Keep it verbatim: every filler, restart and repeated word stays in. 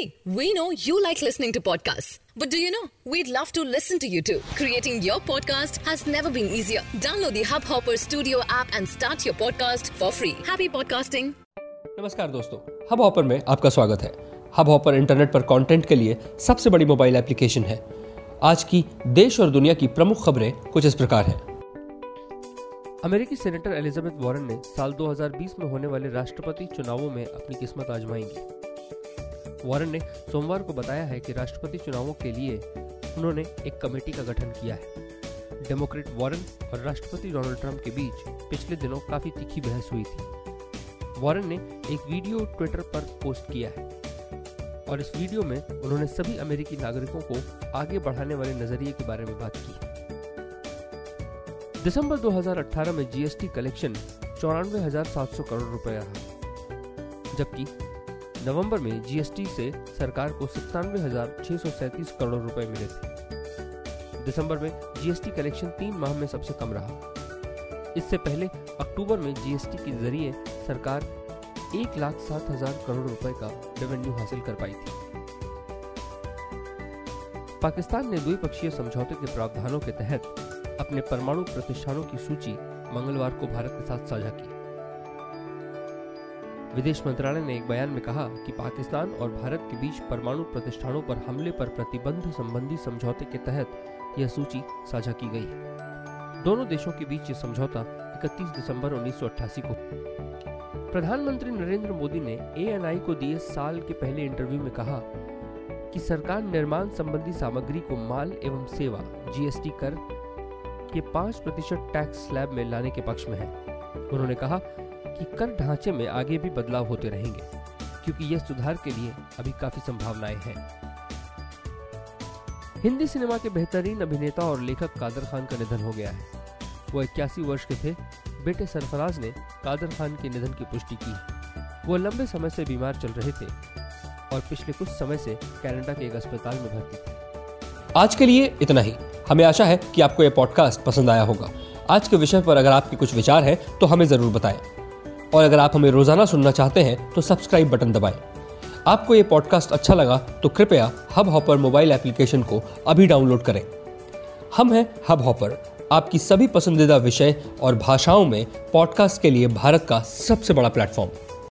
Hey, we know you like listening to podcasts. But do you know? We'd love to listen to you too. Creating your podcast has never been easier. Download the HubHopper Studio app and start your podcast for free. Happy podcasting. नमस्कार दोस्तों, HubHopper में आपका स्वागत है। HubHopper internet पर content के लिए सबसे बड़ी मोबाइल एप्लीकेशन है। आज की देश और दुनिया की प्रमुख खबरें कुछ इस प्रकार हैं। अमेरिकी सीनेटर एलिजाबेथ वॉरेन ने साल दो हज़ार बीस में होने वाले राष्ट्रपति चुनावों में अपनी किस्मत आजमाएंगी। वॉरेन ने सोमवार को बताया है कि राष्ट्रपति चुनावों के लिए उन्होंने एक कमेटी का गठन किया है। डेमोक्रेट वॉरेन और राष्ट्रपति डोनाल्ड ट्रंप के बीच पिछले दिनों काफी तीखी बहस हुई थी। वॉरेन ने एक वीडियो ट्विटर पर पोस्ट किया है और इस वीडियो में उन्होंने सभी अमेरिकी नागरिकों को आगे बढ़ाने वाले नजरिए के बारे में बात की। दिसंबर दो हज़ार अठारह में जीएसटी कलेक्शन चौरानवे हजार सात सौ करोड़ रुपए रहा, जबकि नवंबर में जीएसटी से सरकार को सत्तानवे हजार छह सौ सैंतीस करोड़ रुपए मिले थे। दिसंबर में जीएसटी कलेक्शन तीन माह में सबसे कम रहा। इससे पहले अक्टूबर में जीएसटी के जरिए सरकार एक लाख सात हजार करोड़ रुपए का रेवेन्यू हासिल कर पाई थी। पाकिस्तान ने द्विपक्षीय समझौते के प्रावधानों के तहत अपने परमाणु प्रतिष्ठानों की सूची मंगलवार को भारत के साथ साझा की। विदेश मंत्रालय ने एक बयान में कहा कि पाकिस्तान और भारत के बीच परमाणु प्रतिष्ठानों पर हमले पर प्रतिबंध संबंधी समझौते के तहत यह सूची साझा की गई है। दोनों देशों के बीच यह समझौता इकतीस दिसंबर उन्नीस सौ अट्ठासी को। प्रधानमंत्री नरेंद्र मोदी ने ए एन आई को दिए साल के पहले इंटरव्यू में कहा कि सरकार निर्माण संबंधी सामग्री को माल एवं सेवा जी एस टी कर के पाँच प्रतिशत टैक्स स्लैब में लाने के पक्ष में है। उन्होंने कहा कि कर ढांचे में आगे भी बदलाव होते रहेंगे, क्योंकि यह सुधार के लिए अभी काफी संभावनाएं हैं। हिंदी सिनेमा के बेहतरीन अभिनेता और लेखक कादर खान का निधन हो गया है। वो इक्यासी वर्ष के थे। बेटे सरफराज ने कादर खान के निधन की पुष्टि की। वो लंबे समय से बीमार चल रहे थे और पिछले कुछ समय से कनाडा के एक अस्पताल में भर्ती थे। आज के लिए इतना ही। हमें आशा है कि आपको यह पॉडकास्ट पसंद आया होगा। आज के विषय पर अगर आपके कुछ विचार हैं तो हमें जरूर बताएं। और अगर आप हमें रोजाना सुनना चाहते हैं तो सब्सक्राइब बटन दबाएं। आपको ये पॉडकास्ट अच्छा लगा तो कृपया HubHopper मोबाइल एप्लीकेशन को अभी डाउनलोड करें। हम हैं HubHopper, आपकी सभी पसंदीदा विषय और भाषाओं में पॉडकास्ट के लिए भारत का सबसे बड़ा प्लेटफॉर्म।